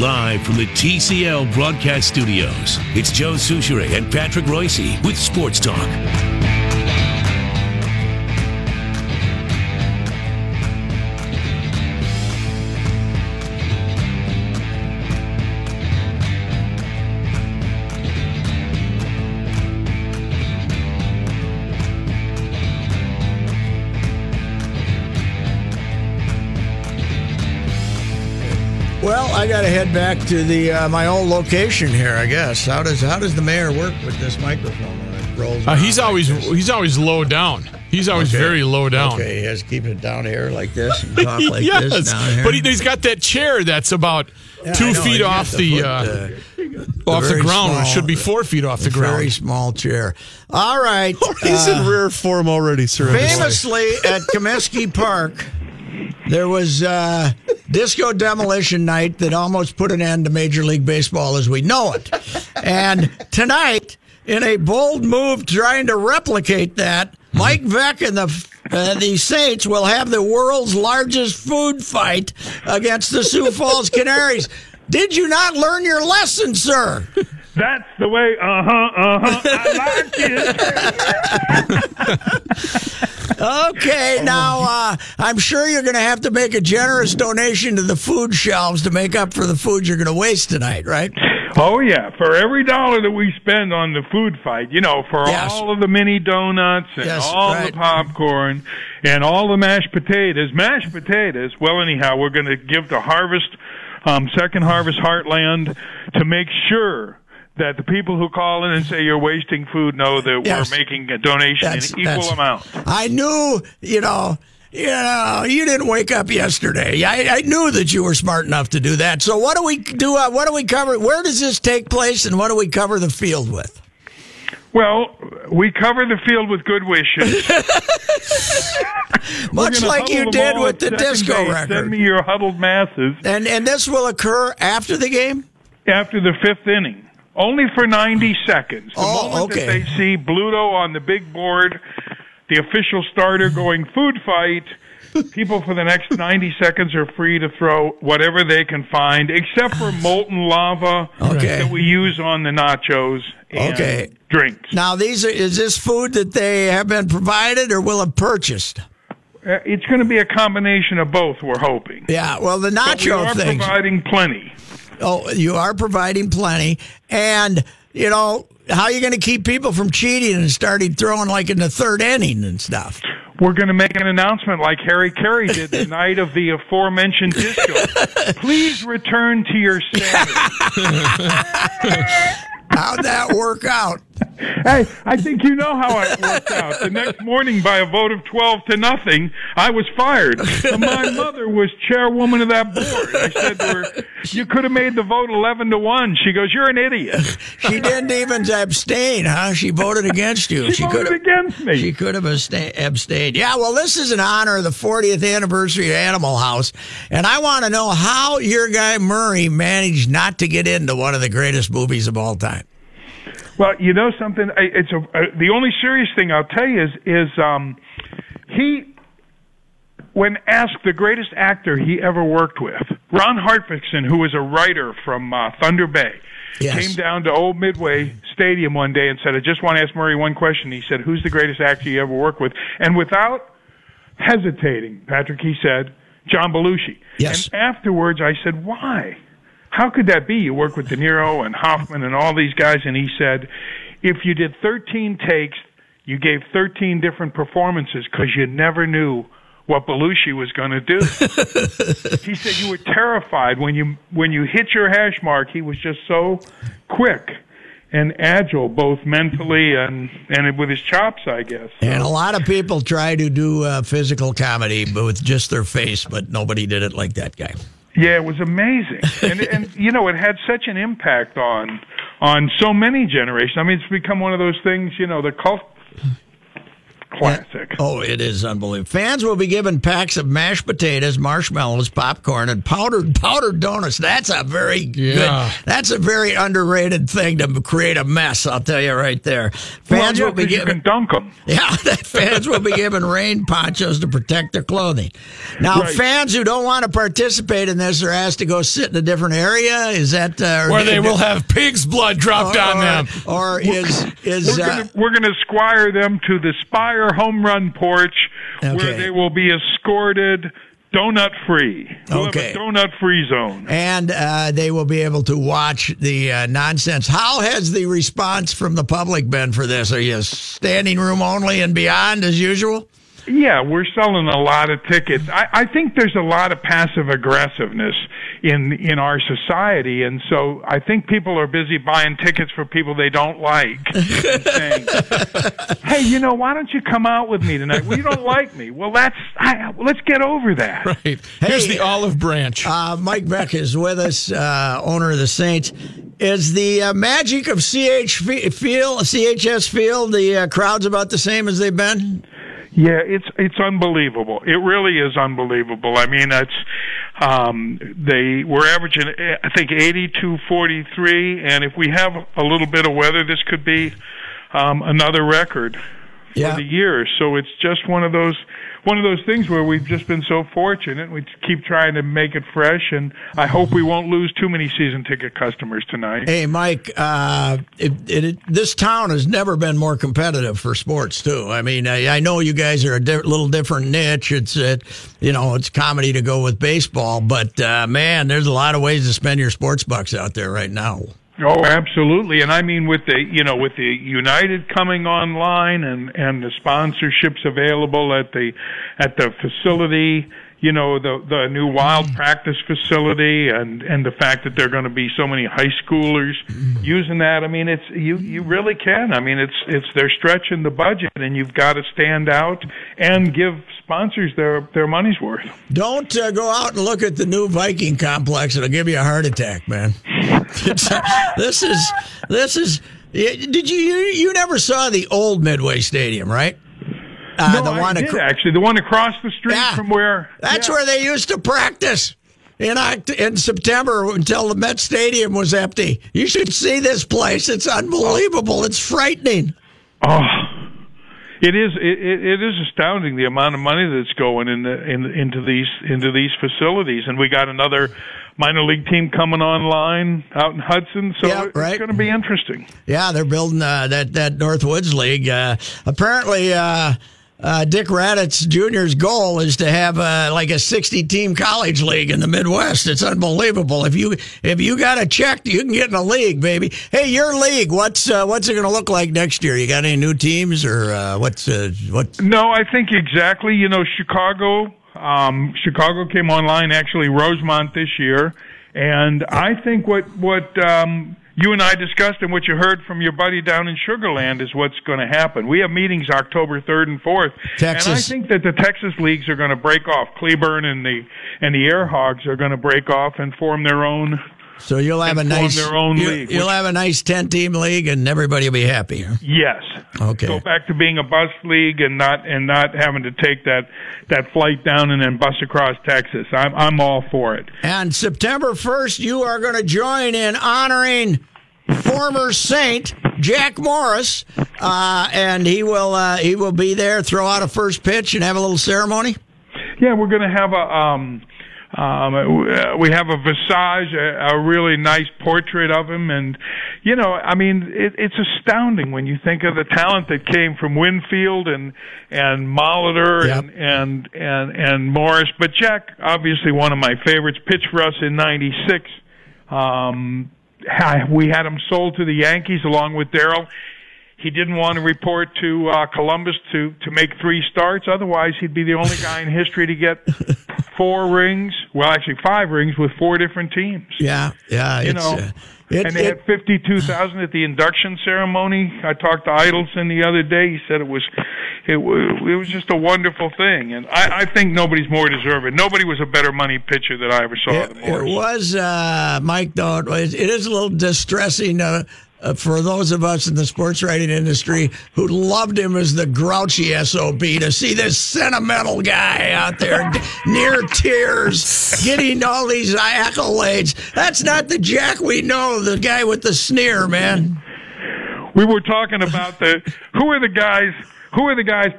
Live from the TCL Broadcast Studios, it's Joe Suchere and Patrick Royce with Sports Talk. Well, I got to head back to the my old location here, I guess. How does the mayor work with this microphone when it rolls? He's always low down. He's always very low down. Okay, he has to keep it down here like this and talk like this down here. But he's got that chair that's about 2 feet off the ground. Small, it should be 4 feet off the ground. Very small chair. All right, he's in rare form already, sir. Famously at Comiskey Park, there was Disco Demolition night that almost put an end to Major League Baseball as we know it. And tonight, in a bold move trying to replicate that, Mike Veeck and the Saints will have the world's largest food fight against the Sioux Falls Canaries. Did you not learn your lesson, sir? That's the way, I like it. Okay, now I'm sure you're going to have to make a generous donation to the food shelves to make up for the food you're going to waste tonight, right? Oh, yeah. For every dollar that we spend on the food fight, for all of the mini donuts and the popcorn and all the mashed potatoes, well, anyhow, we're going to give to Second Harvest Heartland to make sure that the people who call in and say you're wasting food know that we're making a donation in equal amount. I knew, you didn't wake up yesterday. I knew that you were smart enough to do that. So what do we do? What do we cover? Where does this take place, and what do we cover the field with? Well, we cover the field with good wishes. Much like you did with the disco record. Send me your huddled masses. And this will occur after the game? After the fifth inning. Only for 90 seconds. The moment that they see Bluto on the big board, the official starter going food fight, people for the next 90 seconds are free to throw whatever they can find, except for molten lava that we use on the nachos and drinks. Now, is this food that they have been provided or will have purchased? It's going to be a combination of both, we're hoping. Yeah, well, the nacho thing. We are providing plenty. Oh, you are providing plenty. And, how are you going to keep people from cheating and starting throwing like in the third inning and stuff? We're going to make an announcement like Harry Carew did the night of the aforementioned disco. Please return to your standards. How'd that work out? Hey, I think you know how it worked out. The next morning, by a vote of 12-0, I was fired. My mother was chairwoman of that board. I said to her, you could have made the vote 11-1. She goes, you're an idiot. She didn't even abstain, huh? She voted against you. She voted against me. She could have abstained. Yeah, well, this is in honor of the 40th anniversary of Animal House, and I want to know how your guy Murray managed not to get into one of the greatest movies of all time. Well, you know something? The only serious thing I'll tell you is he, when asked, the greatest actor he ever worked with, Ron Hartfordson, who was a writer from Thunder Bay, came down to Old Midway Stadium one day and said, I just want to ask Murray one question. He said, who's the greatest actor you ever worked with? And without hesitating, Patrick, he said, John Belushi. Yes. And afterwards I said, why? How could that be? You work with De Niro and Hoffman and all these guys, and he said, if you did 13 takes, you gave 13 different performances because you never knew what Belushi was going to do. He said you were terrified when you hit your hash mark. He was just so quick and agile, both mentally and with his chops, I guess. So. And a lot of people try to do physical comedy with just their face, but nobody did it like that guy. Yeah, it was amazing. And it had such an impact on so many generations. I mean, it's become one of those things, the cult classic. Oh, it is unbelievable. Fans will be given packs of mashed potatoes, marshmallows, popcorn, and powdered donuts. That's a very good, that's a very underrated thing to create a mess, I'll tell you right there. Fans will be given, you can dunk them. Yeah, fans will be given rain ponchos to protect their clothing. Now, fans who don't want to participate in this are asked to go sit in a different area. Is that where they will have pig's blood dropped on them? Or is we're going to squire them to the Spire home run porch, where they will be escorted donut-free. We'll have a donut-free zone. And they will be able to watch the nonsense. How has the response from the public been for this? Are you standing room only and beyond as usual? Yeah, we're selling a lot of tickets. I think there's a lot of passive aggressiveness in our society, and so I think people are busy buying tickets for people they don't like. Saying, hey, you know, why don't you come out with me tonight? Well, you don't like me. Well, let's get over that. Right. Here's the olive branch. Mike Veeck is with us, owner of the Saints. Is the magic of CHS Field the crowds about the same as they've been? Yeah, it's unbelievable. It really is unbelievable. I mean, it's they were averaging, I think, 82.43, and if we have a little bit of weather, this could be another record for the year. So it's just one of those things where we've just been so fortunate. We keep trying to make it fresh, and I hope we won't lose too many season ticket customers tonight. Hey, Mike, this town has never been more competitive for sports, too. I mean, I know you guys are a little different niche. It's comedy to go with baseball, but, man, there's a lot of ways to spend your sports bucks out there right now. Oh, absolutely, and I mean with the United coming online and the sponsorships available at the facility, you know, the new wild practice facility and the fact that there are going to be so many high schoolers using that. I mean, it's you really can. I mean, it's they're stretching the budget, and you've got to stand out and give sponsors their money's worth. Don't go out and look at the new Viking complex; it'll give you a heart attack, man. This is. Did you never saw the old Midway Stadium, right? No, I did, actually. The one across the street from where. That's where they used to practice in September until the Met Stadium was empty. You should see this place. It's unbelievable. It's frightening. Oh. It is astounding the amount of money that's going into these facilities, and we got another minor league team coming online out in Hudson, so it's going to be interesting. Yeah, they're building that Northwoods League. Apparently, Dick Raddatz Jr.'s goal is to have like a 60-team college league in the Midwest. It's unbelievable. If you got a check, you can get in a league, baby. Hey, your league. What's it going to look like next year? You got any new teams or what? No, I think exactly. You know, Chicago came online actually Rosemont this year, and I think what you and I discussed, and what you heard from your buddy down in Sugar Land is what's going to happen. We have meetings October 3rd and 4th, Texas. And I think that the Texas leagues are going to break off. Cleburne and the Air Hogs are going to break off and form their own. So you'll have a nice league. You'll have a nice 10-team league, and everybody will be happy. Huh? Yes. Okay. Go back to being a bus league and not having to take that flight down and then bus across Texas. I'm all for it. And September 1st, you are going to join in honoring former Saint Jack Morris, and he will be there. Throw out a first pitch and have a little ceremony. Yeah, we're going to have a. We have a visage, a really nice portrait of him, and you know, I mean, it's astounding when you think of the talent that came from Winfield and Molitor and Morris. But Jack, obviously, one of my favorites, pitched for us in '96. We had him sold to the Yankees along with Darryl. He didn't want to report to Columbus to make 3 starts. Otherwise, he'd be the only guy in history to get 4 rings. Well, actually 5 rings with 4 different teams. Yeah. They had 52,000 at the induction ceremony. I talked to Idelson the other day. He said it was just a wonderful thing. And I think nobody's more deserving. Nobody was a better money pitcher that I ever saw. It was, Mike, though. It is a little distressing for those of us in the sports writing industry who loved him as the grouchy SOB, to see this sentimental guy out there near tears getting all these accolades. That's not the Jack we know, the guy with the sneer, man. We were talking about who are the guys,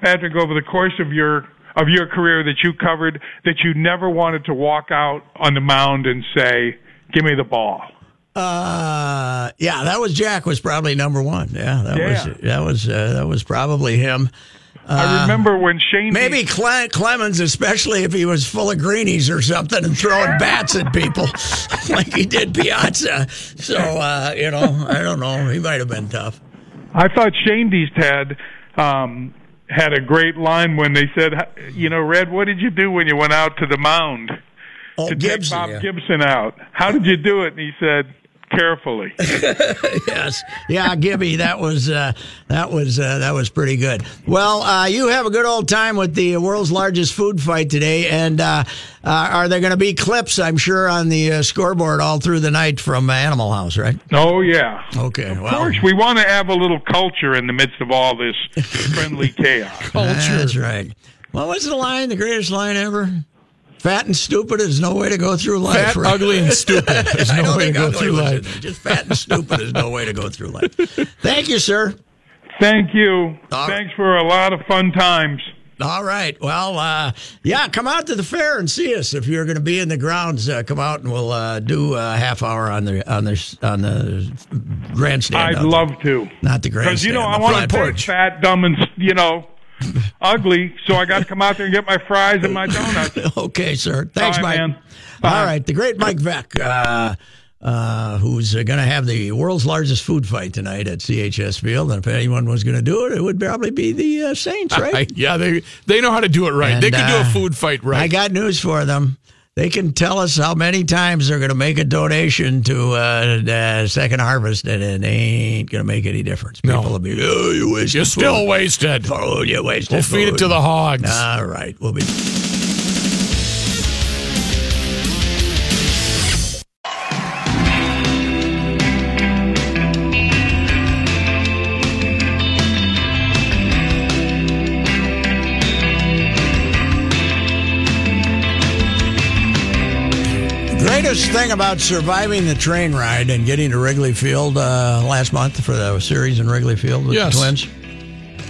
Patrick, over the course of your career that you covered that you never wanted to walk out on the mound and say, give me the ball? That was Jack, was probably number one. That was probably him. I remember when Shane... Maybe Clemens, especially if he was full of greenies or something and throwing bats at people like he did Piazza. So, I don't know. He might have been tough. I thought Shane Deist had a great line when they said, Red, what did you do when you went out to the mound to take Bob Gibson out? How did you do it? And he said... carefully. Yes. Yeah, Gibby, that was pretty good. Well, you have a good old time with the world's largest food fight today, and are there going to be clips, I'm sure, on the scoreboard all through the night from Animal House, right? Oh, yeah. Okay. Of course, we want to have a little culture in the midst of all this friendly chaos. Culture. That's right. What was the line, the greatest line ever? Fat and stupid is no way to go through life. Fat, right? Ugly, and stupid is no way to go through life. Just fat and stupid is no way to go through life. Thank you, sir. Thank you. Thanks for a lot of fun times. All right. Well, come out to the fair and see us. If you're going to be in the grounds, come out and we'll do a half hour on the grandstand. I'd love to. Not the grandstand. Because, I want to put fat, dumb, and, ugly, so I got to come out there and get my fries and my donuts. Okay, sir. Thanks, Mike. Man. Bye. All right, the great Mike Veeck, who's going to have the world's largest food fight tonight at CHS Field. And if anyone was going to do it, it would probably be the Saints, right? They know how to do it right. And, they can do a food fight right. I got news for them. They can tell us how many times they're going to make a donation to Second Harvest, and it ain't going to make any difference. People will be, oh, you wasted. You're still food. Wasted. Oh, you wasted. We'll feed it to the hogs. All right. We'll be. Thing about surviving the train ride and getting to Wrigley Field last month for the series in Wrigley Field with the Twins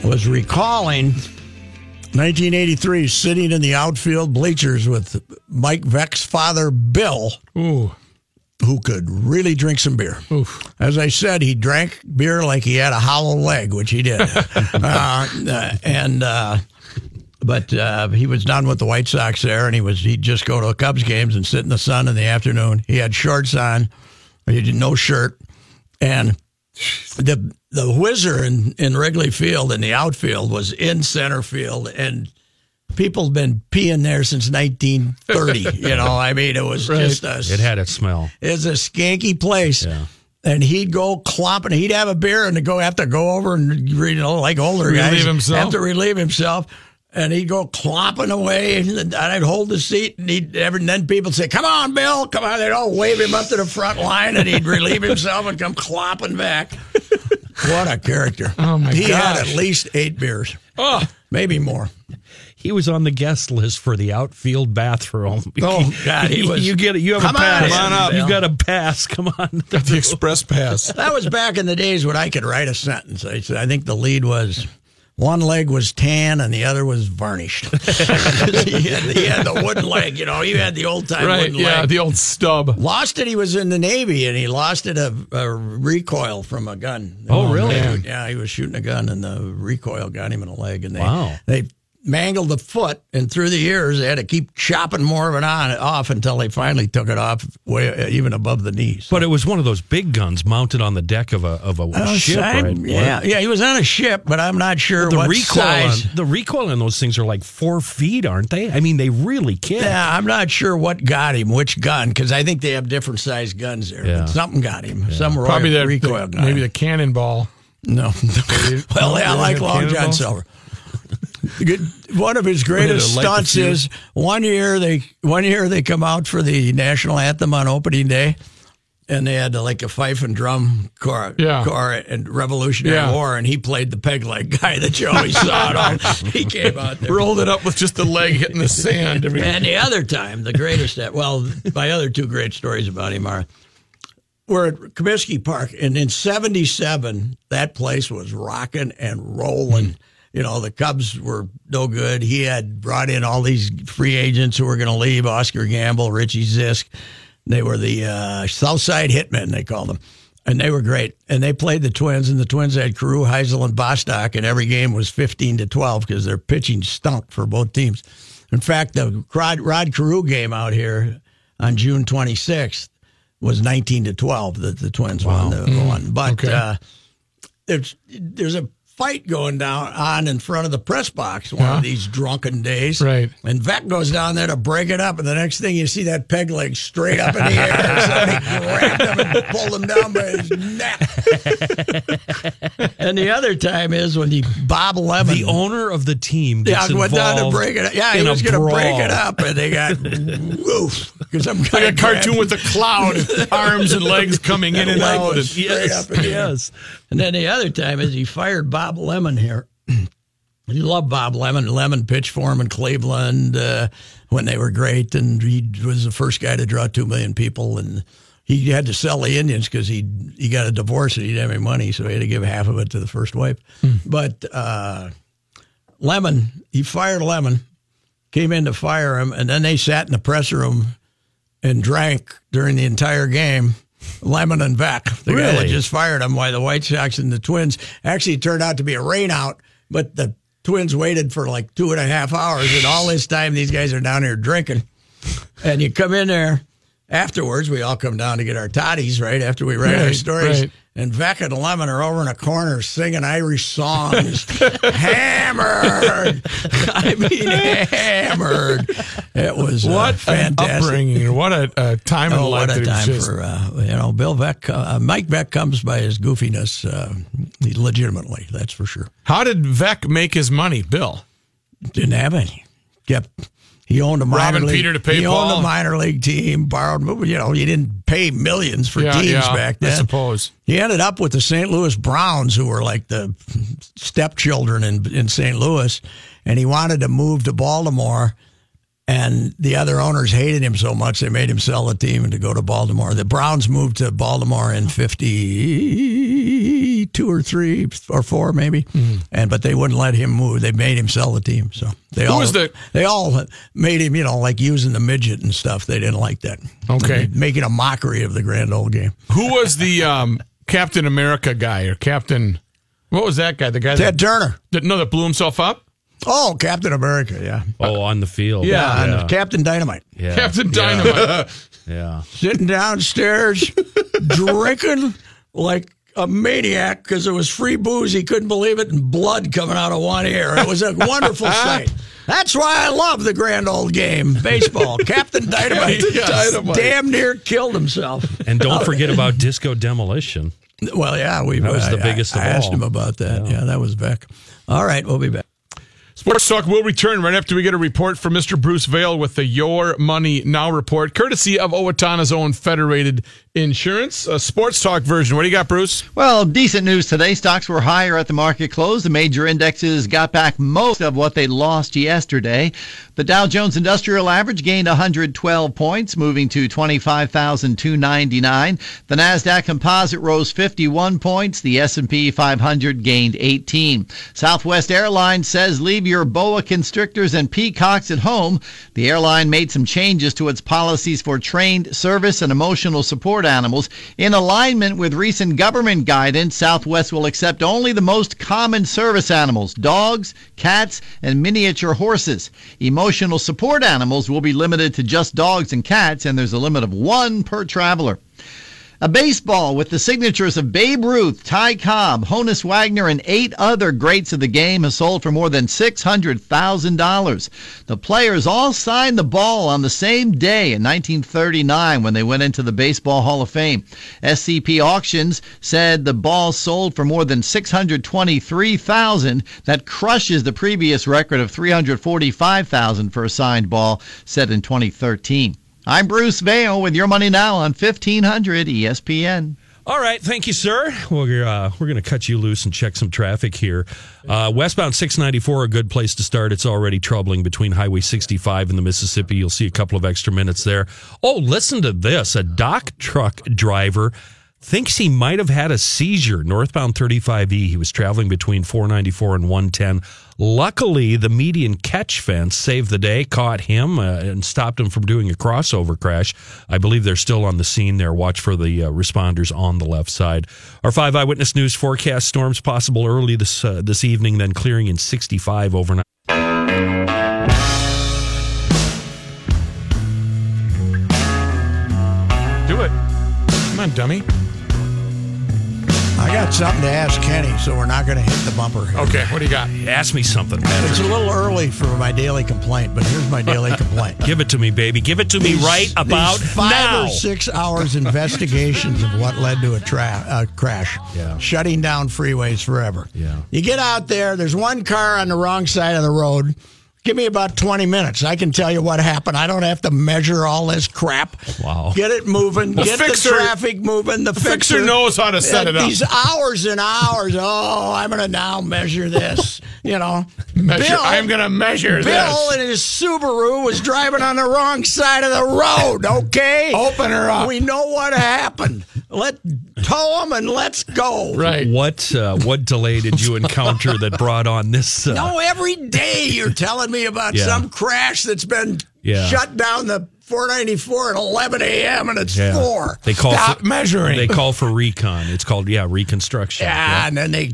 was recalling 1983, sitting in the outfield bleachers with Mike Veeck's father, Bill, who could really drink some beer. Oof. As I said, he drank beer like he had a hollow leg, which he did. But he was done with the White Sox there, and he'd just go to Cubs games and sit in the sun in the afternoon. He had shorts on, he had no shirt, and the whizzer in Wrigley Field in the outfield was in center field, and people have been peeing there since 1930. It was right. Just a... It had a smell. It's a skanky place. Yeah. And he'd go clomping. He'd have a beer and have to go over and like older guys. Relieve himself. And he'd go clomping away, and I'd hold the seat, and then people would say, come on, Bill, come on. They'd all wave him up to the front line, and he'd relieve himself and come clomping back. What a character. Oh, my gosh. He had at least 8 beers. Oh, maybe more. He was on the guest list for the outfield bathroom. Oh, God, he was. You get it. You have a pass. Come on up. You got a pass. Come on. That's the express pass. That was back in the days when I could write a sentence. I think the lead was... One leg was tan and the other was varnished. he had the wooden leg, He had the old-time wooden leg. Yeah, the old stub. Lost it. He was in the Navy, and he lost it a recoil from a gun. Oh, really? Yeah, he was shooting a gun, and the recoil got him in the leg. And they mangled the foot, and through the years, they had to keep chopping more of it off until they finally took it off, way, even above the knees. So. But it was one of those big guns mounted on the deck of a ship, right? Yeah, he was on a ship, but I'm not sure what size. The recoil on those things are like 4 feet, aren't they? I mean, they really kick. Yeah, I'm not sure what got him, which gun, because I think they have different size guns there. Yeah. But something got him. Yeah. Some probably the recoil gun. Maybe the cannonball. No. Well, yeah, I like Long John Silver. One of his greatest stunts is one year they come out for the national anthem on opening day, and they had like a fife and drum corps, and Revolutionary War, and he played the peg leg guy that you always saw it on. He came out there. Rolled it up with just the leg hitting the sand. And the other time, the greatest, well, my other two great stories about him are, we're at Comiskey Park, and in 77, that place was rocking and rolling. You know, the Cubs were no good. He had brought in all these free agents who were going to leave, Oscar Gamble, Richie Zisk. They were the Southside Hitmen, they called them. And they were great. And they played the Twins, and the Twins had Carew, Heisel, and Bostock, and every game was 15-12 because their pitching stunk for both teams. In fact, the Rod Carew game out here on June 26th was 19-12 that the Twins won. But there's a fight going down on in front of the press box one of these drunken days. Right. And Veeck goes down there to break it up, and the next thing you see that peg leg straight up in the air. Somebody grabbed him and pulled him down by his neck. And the other time is when Bob Levin, the owner of the team, gets involved. Yeah, went down to break it up. Yeah, he was going to break it up, and they got woof. Like a cartoon with a cloud, arms and legs coming in and out. Yes. And then the other time is he fired Bob Lemon here. He loved Bob Lemon. Lemon pitched for him in Cleveland when they were great, and he was the first guy to draw 2 million people. And he had to sell the Indians because he got a divorce and he didn't have any money, so he had to give half of it to the first wife. But Lemon, he fired Lemon, came in to fire him, and then they sat in the press room and drank during the entire game. Lemon and Veeck. The guy that just fired him while the White Sox and the Twins actually turned out to be a rainout, but the Twins waited for like 2.5 hours, and all this time these guys are down here drinking. And you come in there afterwards, we all come down to get our toddies, right, after we write our stories. Right. And Veeck and Lemon are over in a corner singing Irish songs. Hammered! I mean, hammered. It was fantastic. An upbringing. What a time in life. What a time for, Bill Veeck. Mike Veeck comes by his goofiness legitimately, that's for sure. How did Veeck make his money, Bill? Didn't have any. He owned a minor league. He owned a minor league team, borrowed. You know, he didn't pay millions for teams back then. I suppose he ended up with the St. Louis Browns, who were like the stepchildren in St. Louis, and he wanted to move to Baltimore. And the other owners hated him so much they made him sell the team and to go to Baltimore. The Browns moved to Baltimore in 52 or 3 or 4 maybe, but they wouldn't let him move. They made him sell the team. So they all made him, like using the midget and stuff. They didn't like that. Okay, making a mockery of the grand old game. Who was the Captain America guy or Captain? What was that guy? The guy Ted Turner. That blew himself up. Oh, Captain America, yeah. Oh, on the field. Yeah, yeah. Captain Dynamite. Yeah. Captain Dynamite. Yeah. Sitting downstairs, drinking like a maniac because there was free booze. He couldn't believe it, and blood coming out of one ear. It was a wonderful sight. That's why I love the grand old game, baseball. Captain Dynamite, Dynamite damn near killed himself. And don't forget about Disco Demolition. Well, yeah. That was the biggest of all. I asked him about that. Yeah, that was Veeck. All right, we'll be back. Sports Talk will return right after we get a report from Mr. Bruce Vail with the Your Money Now report, courtesy of Owatonna's own Federated Insurance. A Sports Talk version. What do you got, Bruce? Well, decent news today. Stocks were higher at the market close. The major indexes got back most of what they lost yesterday. The Dow Jones Industrial Average gained 112 points, moving to 25,299. The NASDAQ Composite rose 51 points. The S&P 500 gained 18. Southwest Airlines says leave your boa constrictors and peacocks at home. The airline made some changes to its policies for trained service and emotional support animals. In alignment with recent government guidance, Southwest will accept only the most common service animals, dogs, cats, and miniature horses. Emotional support animals will be limited to just dogs and cats, and there's a limit of 1 per traveler. A baseball with the signatures of Babe Ruth, Ty Cobb, Honus Wagner, and 8 other greats of the game has sold for more than $600,000. The players all signed the ball on the same day in 1939 when they went into the Baseball Hall of Fame. SCP Auctions said the ball sold for more than $623,000. That crushes the previous record of $345,000 for a signed ball set in 2013. I'm Bruce Vail with Your Money Now on 1500 ESPN. All right. Thank you, sir. We're going to cut you loose and check some traffic here. Westbound 694, a good place to start. It's already troubling between Highway 65 and the Mississippi. You'll see a couple of extra minutes there. Oh, listen to this. A dock truck driver thinks he might have had a seizure. Northbound 35E. He was traveling between 494 and 110. Luckily, the median catch fence saved the day, caught him, and stopped him from doing a crossover crash. I believe they're still on the scene there. Watch for the responders on the left side. Our 5 Eyewitness News forecast: storms possible early this evening, then clearing in 65 overnight. Do it. Come on, dummy. I got something to ask Kenny, so we're not going to hit the bumper here. Okay, what do you got? Ask me something, Patrick. It's a little early for my daily complaint, but here's my daily complaint. Give it to me, baby. Give it to me right about these five or 6 hours investigations of what led to a crash. Yeah. Shutting down freeways forever. Yeah. You get out there, there's one car on the wrong side of the road. Give me about 20 minutes. I can tell you what happened. I don't have to measure all this crap. Wow. Get it moving. Get the traffic moving. The fixer knows how to set it up. These hours and hours. Oh, I'm going to now measure this. You know. Bill in his Subaru was driving on the wrong side of the road, okay? Open her up. We know what happened. Let's tow them and let's go. Right. What delay did you encounter that brought on this? No, every day you're telling me about some crash that's been shut down the 494 at 11 a.m. and it's 4. Stop measuring. They call for recon. It's called, reconstruction. Yeah, and then they,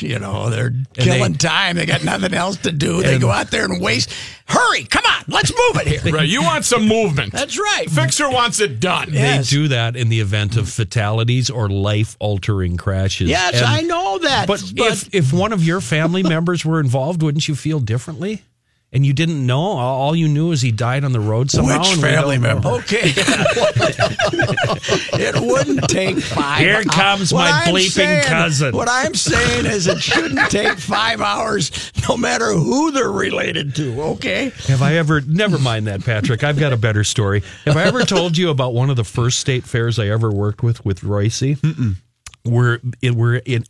they're killing time. They got nothing else to do. They go out there and waste. Hurry, come on, let's move it here. Right, you want some movement. That's right. Fixer wants it done. Yes. They do that in the event of fatalities or life-altering crashes. Yes, and I know that. But if one of your family members were involved, wouldn't you feel differently? And you didn't know? All you knew is he died on the road somehow. Which family member? Okay. It wouldn't take 5 hours. Here comes my bleeping cousin. What I'm saying is it shouldn't take 5 hours, no matter who they're related to, okay? Never mind that, Patrick. I've got a better story. Have I ever told you about one of the first state fairs I ever worked with Royce? Mm-mm.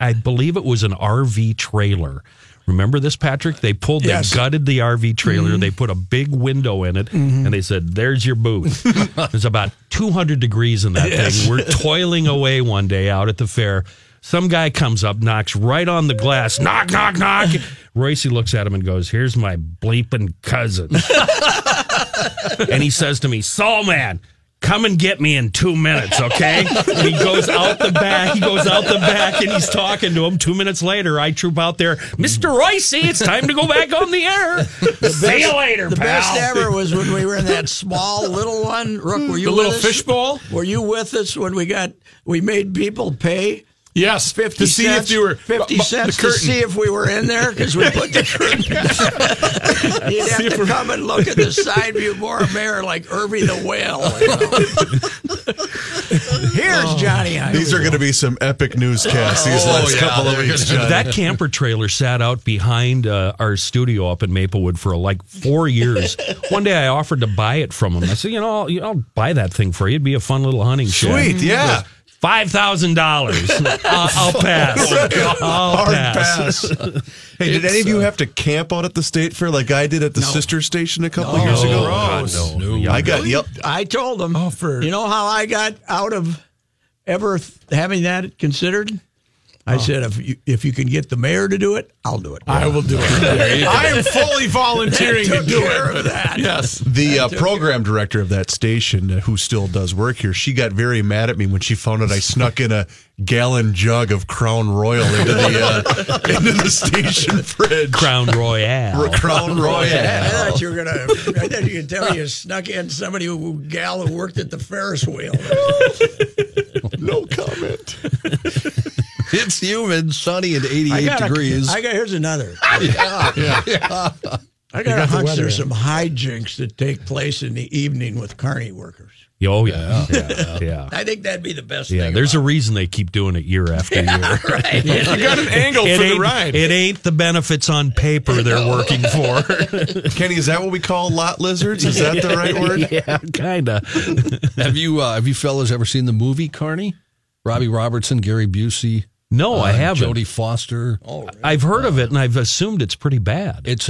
I believe it was an RV trailer. Remember this, Patrick? They pulled, they gutted the RV trailer. Mm-hmm. They put a big window in it, and they said, "There's your booth." There's about 200 degrees in that thing. We're toiling away one day out at the fair. Some guy comes up, knocks right on the glass. Knock, knock, knock. Royce looks at him and goes, "Here's my bleeping cousin." And he says to me, "Soul man, come and get me in 2 minutes, okay?" And he goes out the back. And he's talking to him. 2 minutes later, I troop out there. "Mr. Royce, it's time to go back on the air." See you later, pal. The best ever was when we were in that small little one. Rook, were you the little fishbowl? Were you with us when we made people pay? Yes, 50 to see cents, if you were 50 cents to see if we were in there because we put the curtain. You'd have to come and look at the side view mirror like Irby the whale. Here's Johnny. These are going to be some epic newscasts these last couple of weeks. That camper trailer sat out behind our studio up in Maplewood for like 4 years. One day I offered to buy it from him. I said, I'll buy that thing for you. It'd be a fun little hunting show. Sweet, yeah. $5,000. I'll pass. Hard pass. Hey, did any of you have to camp out at the state fair like I did at the sister station a couple years ago? No. I got. Yep. I told them. You know how I got out of ever having that considered? I said, if you can get the mayor to do it, I'll do it. I will do it. I am fully volunteering to do it. Yes. The program director of that station, who still does work here, she got very mad at me when she found out I snuck in a gallon jug of Crown Royal into the station fridge. Crown Royal. I thought you could tell you snuck in somebody who worked at the Ferris wheel. No comment. It's humid, sunny, and 88 degrees. Here's another. I got a hunch there's some hijinks that take place in the evening with carny workers. Oh, yeah. Yeah. I think that'd be the best thing. Yeah, there's a reason they keep doing it year after year. Right. Yeah. You got an angle for the ride. It ain't the benefits on paper they're working for. Kenny, is that what we call lot lizards? Is that the right word? Yeah, kind of. Have you fellas ever seen the movie Carny? Robbie Robertson, Gary Busey. No, I haven't. Jodie Foster. Oh, really? I've heard of it, and I've assumed it's pretty bad. It's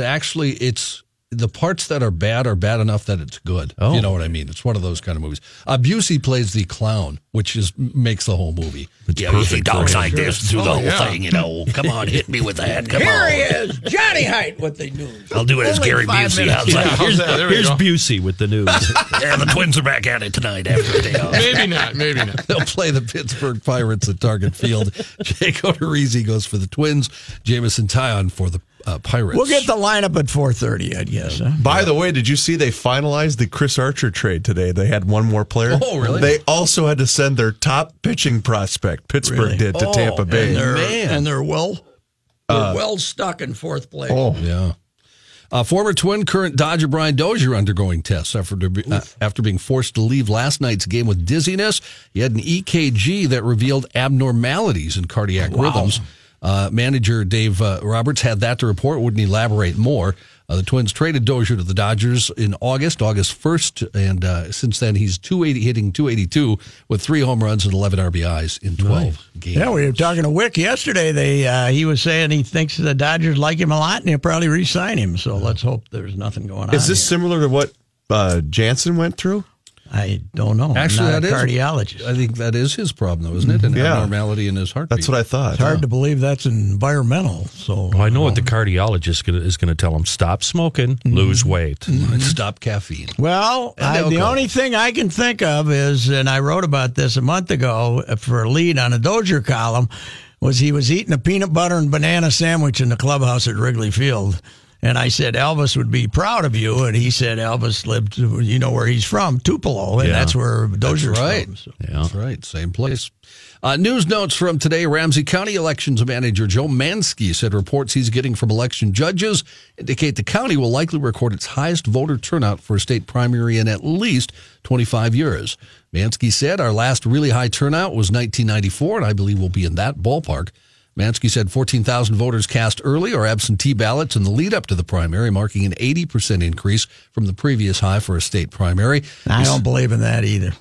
the parts that are bad enough that it's good. Oh. You know what I mean? It's one of those kind of movies. Busey plays the clown, which makes the whole movie. It's perfect. Dogs like this do the whole thing, you know. Come on, hit me with the head. Come on. Here he is, Johnny Height with the news. I'll do it as Gary Busey. Here's Busey with the news. Yeah, the Twins are back at it tonight after a day off. Maybe not. They'll play the Pittsburgh Pirates at Target Field. Jake Odorizzi goes for the Twins. Jamison Tyon for the Pirates. We'll get the lineup at 4:30, I guess. Huh? By the way, did you see they finalized the Chris Archer trade today? They had one more player. Oh, really? They also had to send their top pitching prospect, Pittsburgh did, to Tampa Bay. And they're well stuck in fourth place. Oh, yeah. Former Twin, current Dodger Brian Dozier undergoing tests after being forced to leave last night's game with dizziness. He had an EKG that revealed abnormalities in cardiac rhythms. Manager Dave Roberts had that to report, wouldn't elaborate more. The Twins traded Dozier to the Dodgers in August 1st, and since then he's hitting 282 with 3 home runs and 11 RBIs in 12 games. Yeah, we were talking to Wick yesterday. He was saying he thinks the Dodgers like him a lot, and he'll probably re-sign him, so let's hope there's nothing going on. Is this similar to what Jansen went through? I don't know. Actually, I'm not a cardiologist. I think that is his problem, though, isn't it? An abnormality in his heartbeat. That's what I thought. It's hard to believe that's environmental. So I know what the cardiologist is going to tell him. Stop smoking, lose weight, stop caffeine. Well, the only thing I can think of is, and I wrote about this a month ago for a lead on a Dozier column, was he was eating a peanut butter and banana sandwich in the clubhouse at Wrigley Field. And I said, Elvis would be proud of you. And he said, Elvis lived, you know where he's from, Tupelo. And that's where Dozier's from. So. Yeah. That's right. Same place. News notes from today. Ramsey County Elections Manager Joe Mansky said reports he's getting from election judges indicate the county will likely record its highest voter turnout for a state primary in at least 25 years. Mansky said, our last really high turnout was 1994, and I believe we'll be in that ballpark. Mansky said 14,000 voters cast early or absentee ballots in the lead-up to the primary, marking an 80% increase from the previous high for a state primary. I don't believe in that either.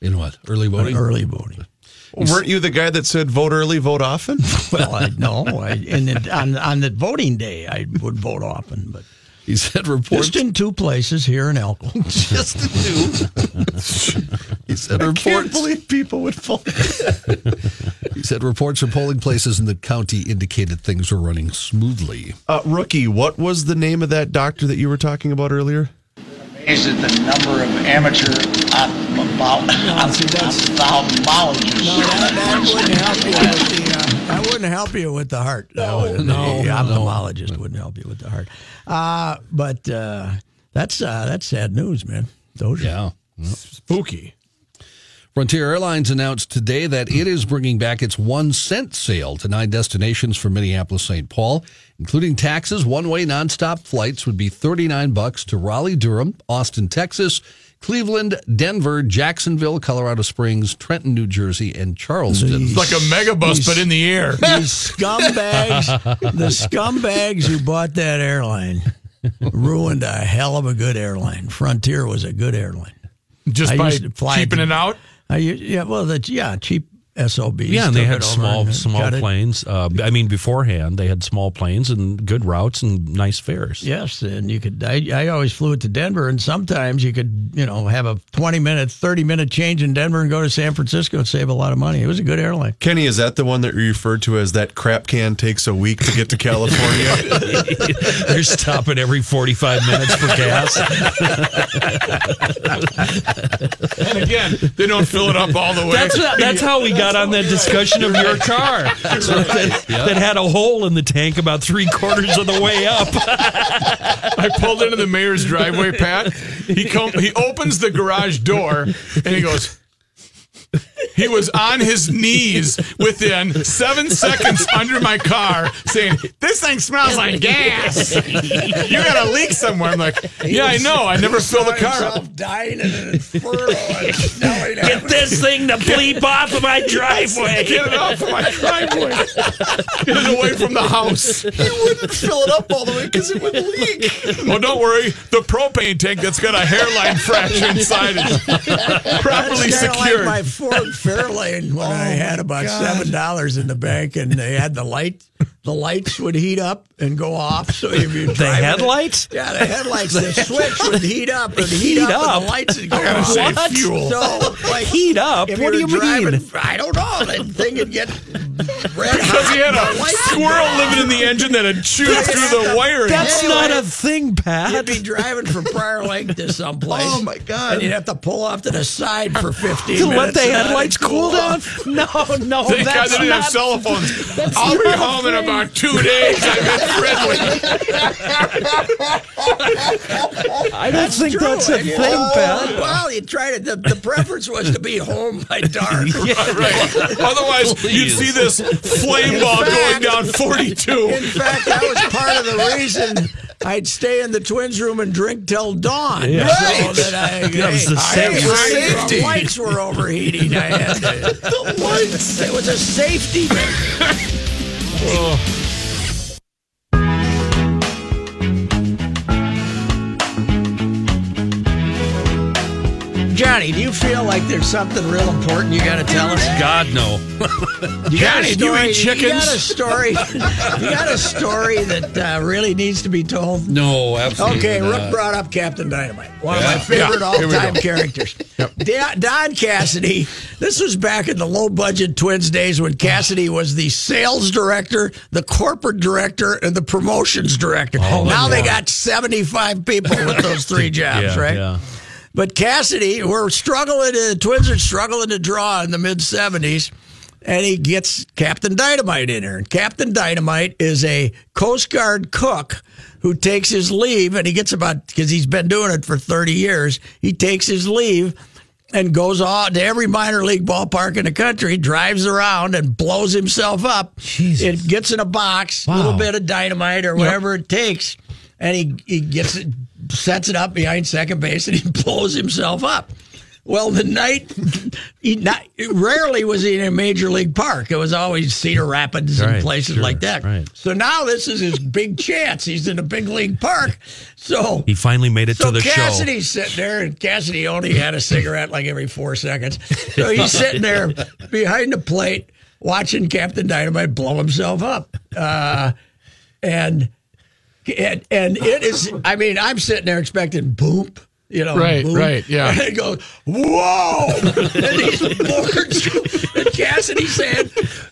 In what? Early voting? Early voting. Well, weren't you the guy that said vote early, vote often? Well, on the voting day, I would vote often, but... He said reports. Just in 2 places here in Elko. Just in 2. He said reports. I can't believe people would vote. He said reports from polling places in the county indicated things were running smoothly. Rookie, what was the name of that doctor that you were talking about earlier? Amazed at the number of amateur ophthalmologists. No, that wouldn't help you with the heart. No, the ophthalmologist wouldn't help you with the heart. But that's sad news, man. Dozier. Yeah. Spooky. Frontier Airlines announced today that it is bringing back its 1-cent sale to 9 destinations from Minneapolis-St. Paul. Including taxes, one-way nonstop flights would be $39 to Raleigh-Durham, Austin, Texas, Cleveland, Denver, Jacksonville, Colorado Springs, Trenton, New Jersey, and Charleston. It's like a megabus, but in the air. The scumbags who bought that airline ruined a hell of a good airline. Frontier was a good airline. Just by cheaping it out? Cheap SOBs. Yeah, and they had small planes. Beforehand, they had small planes and good routes and nice fares. Yes, and you could. I always flew it to Denver, and sometimes you could, have a 20-minute, 30-minute change in Denver and go to San Francisco and save a lot of money. It was a good airline. Kenny, is that the one that you referred to as that crap can takes a week to get to California? They're stopping every 45 minutes for gas. And again, they don't fill it up all the way. That's how we got on that discussion of your car that had a hole in the tank about 3/4 of the way up. I pulled into the mayor's driveway, Pat. He opens the garage door, and he goes... He was on his knees within 7 seconds under my car saying, this thing smells like gas. You got a leak somewhere. I'm like, yeah, I know. I never fill the car up. Dying in an inferno. Get this thing to bleep off of my driveway. Get it off of my driveway. Get it away from the house. He wouldn't fill it up all the way because it would leak. Well, don't worry. The propane tank that's got a hairline fracture inside it. Properly secured. Like my Ford Fairlane when I had about $7 in the bank, and they had the light. The lights would heat up and go off. So if you the headlights? Yeah, the headlights. The switch would heat up and heat up. And the lights would go off. What? Fuel. So, like, heat up? What do you mean? I don't know. That thing would get red. Because he had a squirrel living in the engine that had chewed through the wiring. That's not a thing, Pat. You'd be driving from Prior Lake to someplace. Oh, my God. And you'd have to pull off to the side for 15 minutes. To let the headlights cool down? No. Thank God they didn't have cell phones. I'll be home in about 2 days. I'm in Fredway. I don't think that's a thing, Pat. Well, you tried it. The preference was to be home by dark. Right. Otherwise, you'd see this flame ball going down 42. In fact, that was part of the reason I'd stay in the twins' room and drink till dawn. Yeah. Right. So that was the safety. The lights were overheating. I had the lights. It was a safety measure. Oh. Johnny, do you feel like there's something real important you got to tell us? God, no. Johnny, do you eat chickens? You got a story that really needs to be told? No, absolutely not. Okay, Rook brought up Captain Dynamite, one of my favorite all-time characters. Yep. Don Cassidy, this was back in the low-budget Twins days when Cassidy was the sales director, the corporate director, and the promotions director. Oh, now they got 75 people with those three jobs, right? Yeah. But Cassidy, the Twins are struggling to draw in the mid-'70s, and he gets Captain Dynamite in here. And Captain Dynamite is a Coast Guard cook who takes his leave, and he gets because he's been doing it for 30 years, he takes his leave and goes out to every minor league ballpark in the country, drives around and blows himself up. Jesus. It gets in a box, a little bit of dynamite or whatever it takes, and he gets it. Sets it up behind second base, and he blows himself up. Well, the night, rarely was he in a major league park. It was always Cedar Rapids and places like that. Right. So now this is his big chance. He's in a big league park. So he finally made it to the show. So Cassidy's sitting there, and Cassidy only had a cigarette like every 4 seconds. So he's sitting there behind the plate watching Captain Dynamite blow himself up. And it is, I mean, I'm sitting there expecting boop, boop. Right, yeah. And it goes, whoa! And he's bored. And Cassidy's saying,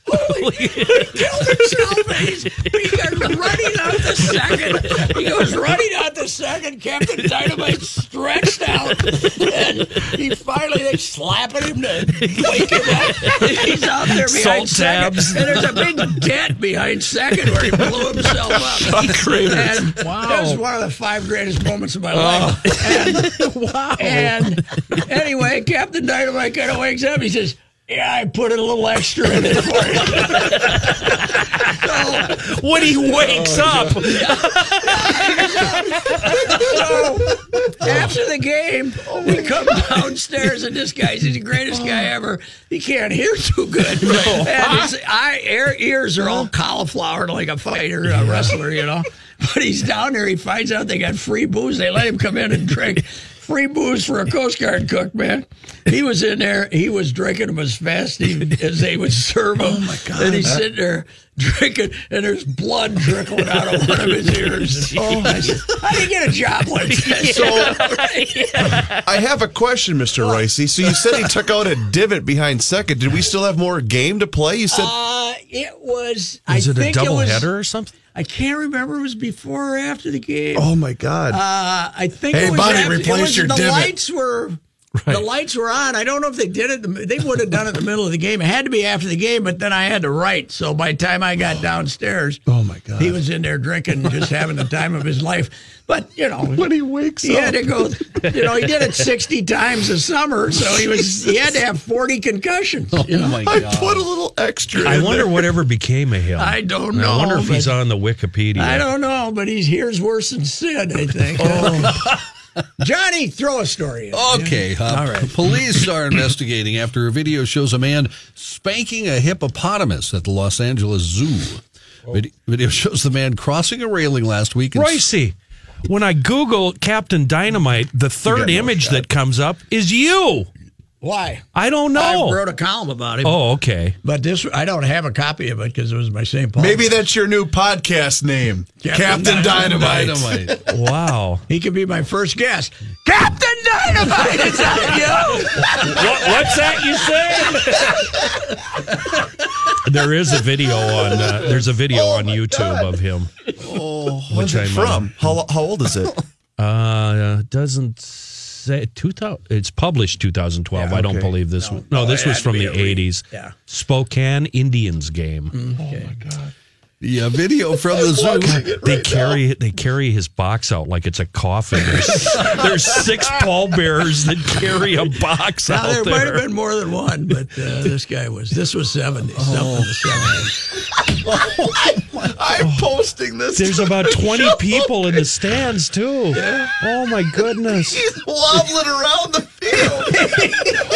holy, he killed himself. And he's running out the second. He goes running out the second. Captain Dynamite stretched out. And he finally, they slapping him to wake him up. He's out there behind second. And there's a big dent behind second where he blew himself up. And that was one of the 5 greatest moments of my life. And anyway, Captain Dynamite kind of wakes up. He says, yeah, I put a little extra in it for you. So, when he wakes up. So, after the game, we come downstairs, and this guy, he's the greatest guy ever. He can't hear too good. No. And his ears are all cauliflowered like a fighter, a wrestler, But he's down there. He finds out they got free booze. They let him come in and drink. Free booze for a Coast Guard cook, man. He was in there. He was drinking them as fast as they would serve him. Oh, my God. And he's sitting there drinking, and there's blood trickling out of one of his ears. Oh, how do you get a job like that? So, I have a question, Mr. Royce. So you said he took out a divot behind second. Did we still have more game to play? You said it was. Was it a doubleheader or something? I can't remember if it was before or after the game. Oh, my God. I think it was after. Replace your divot. The lights were Right. The lights were on. I don't know if they did it. They would have done it in the middle of the game. It had to be after the game, but then I had to write. So by the time I got downstairs, oh my God, he was in there drinking, just having the time of his life. But, you know, when he wakes up, he had to go, you know, he did it 60 times a summer, so he had to have 40 concussions. Oh, you know? My God. I put a little extra I in wonder there. Whatever became of him. I don't know. I wonder if he's on the Wikipedia. I don't know, but he's here's worse than Sid, I think. Oh. Johnny, throw a story in. Okay. All right. Police are investigating after a video shows a man spanking a hippopotamus at the Los Angeles Zoo. Video shows the man crossing a railing last week. Roycey, when I Google Captain Dynamite, the third image that comes up is you. Why? I don't know. I wrote a column about it. Oh, okay. But this, I don't have a copy of it because it was my St. Paul. Maybe that's your new podcast name, Captain Dynamite. Wow. He could be my first guest. Captain Dynamite, is that you? What's that you said? There is a video on. There's a video on YouTube of him. Oh, where's it from? How old is it? Doesn't. 2000, it's published 2012. Yeah, okay. I don't believe this one. No, this was from the 80s. Yeah. Spokane Indians game. Mm-hmm. Okay. Oh, my God. Yeah, video from the zoo. They carry his box out like it's a coffin. There's six pallbearers that carry a box out there. There might have been more than one, but this was 70s. I'm posting this. There's about 20 people in the stands, too. Yeah. Oh, my goodness. He's wobbling around the field.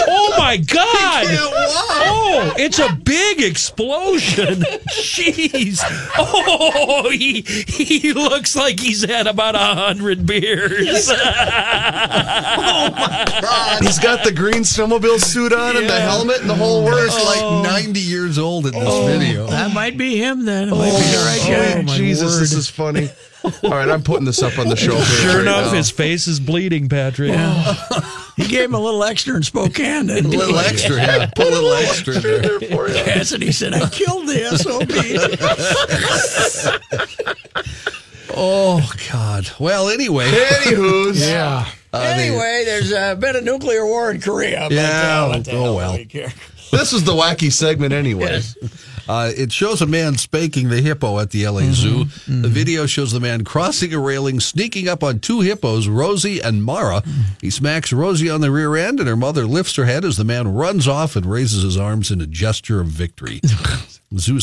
Oh, my God. He can't walk. Oh, it's a big explosion. Jeez. Oh, he looks like he's had about 100 beers. Oh, my God. He's got the green snowmobile suit on and the helmet and the whole works. Like 90 years old in this video. That might be him then. It might be the right guy. Oh, Jesus, this is funny. All right, I'm putting this up on the show. Sure enough, his face is bleeding, Patrick. Yeah. He gave him a little extra in Spokane. A little extra, yeah. Put a little extra in there for you. Cassidy said, I killed the SOB. Oh, God. Well, anyway. Anywho's. Yeah. There's been a nuclear war in Korea. Yeah. Oh, well. This is the wacky segment anyway. Yes. It shows a man spanking the hippo at the LA Zoo. Mm-hmm. The video shows the man crossing a railing, sneaking up on two hippos, Rosie and Mara. He smacks Rosie on the rear end, and her mother lifts her head as the man runs off and raises his arms in a gesture of victory.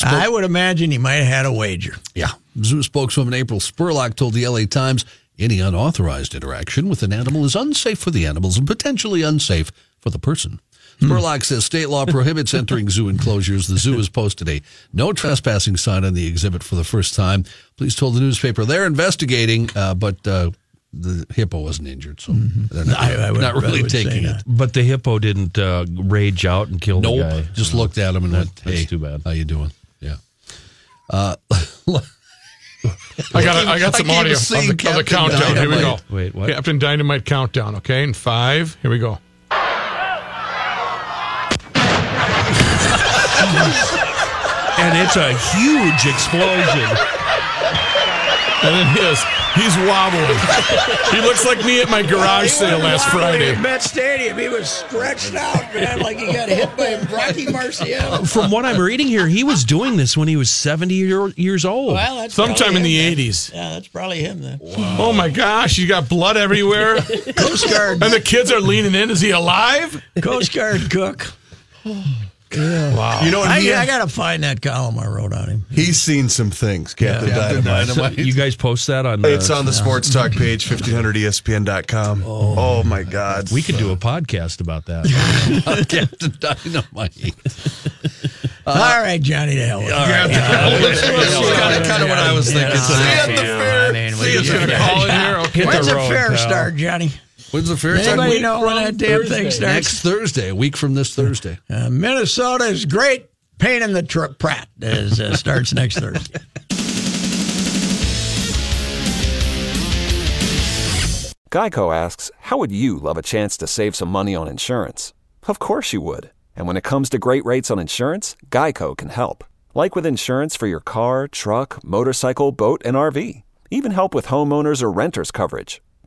I would imagine he might have had a wager. Yeah. Zoo spokeswoman April Spurlock told the LA Times, any unauthorized interaction with an animal is unsafe for the animals and potentially unsafe for the person. Spurlock says state law prohibits entering zoo enclosures. The zoo has posted a no trespassing sign on the exhibit for the first time. Police told the newspaper they're investigating, but the hippo wasn't injured, so they're not really taking it. But the hippo didn't rage out and kill the guy. Nope, just looked at him and went, hey, that's too bad. How you doing? Yeah. I got some audio of the countdown. Here we go. Wait, what? Captain Dynamite countdown, okay? In 5, here we go. And it's a huge explosion. And it is. He's wobbling. He looks like me at my garage sale last Friday. At Met Stadium, he was stretched out, man, like he got hit by Rocky Marciano. From what I'm reading here, he was doing this when he was 70 years old. Well, that's sometime in the 80s. Yeah, that's probably him then. Wow. Oh my gosh, you got blood everywhere. Coast Guard. And the kids are leaning in. Is he alive? Coast Guard cook. Yeah. Wow. You know what I got to find that column I wrote on him. He's seen some things, Captain Dynamite. So you guys post that on the... It's on the Sports Talk page, 1500ESPN.com. Oh, my God. We could do a podcast about that. Captain Dynamite. All right, Johnny, to hell with it. That's kind of what I was thinking. It's going to call in here. When's the fair start, Johnny? When's the fair start? Anybody know when that damn thing starts? Next Thursday, a week from this Thursday. Minnesota's great pain in the Pratt starts next Thursday. Geico asks, how would you love a chance to save some money on insurance? Of course you would. And when it comes to great rates on insurance, Geico can help. Like with insurance for your car, truck, motorcycle, boat, and RV. Even help with homeowners' or renters' coverage.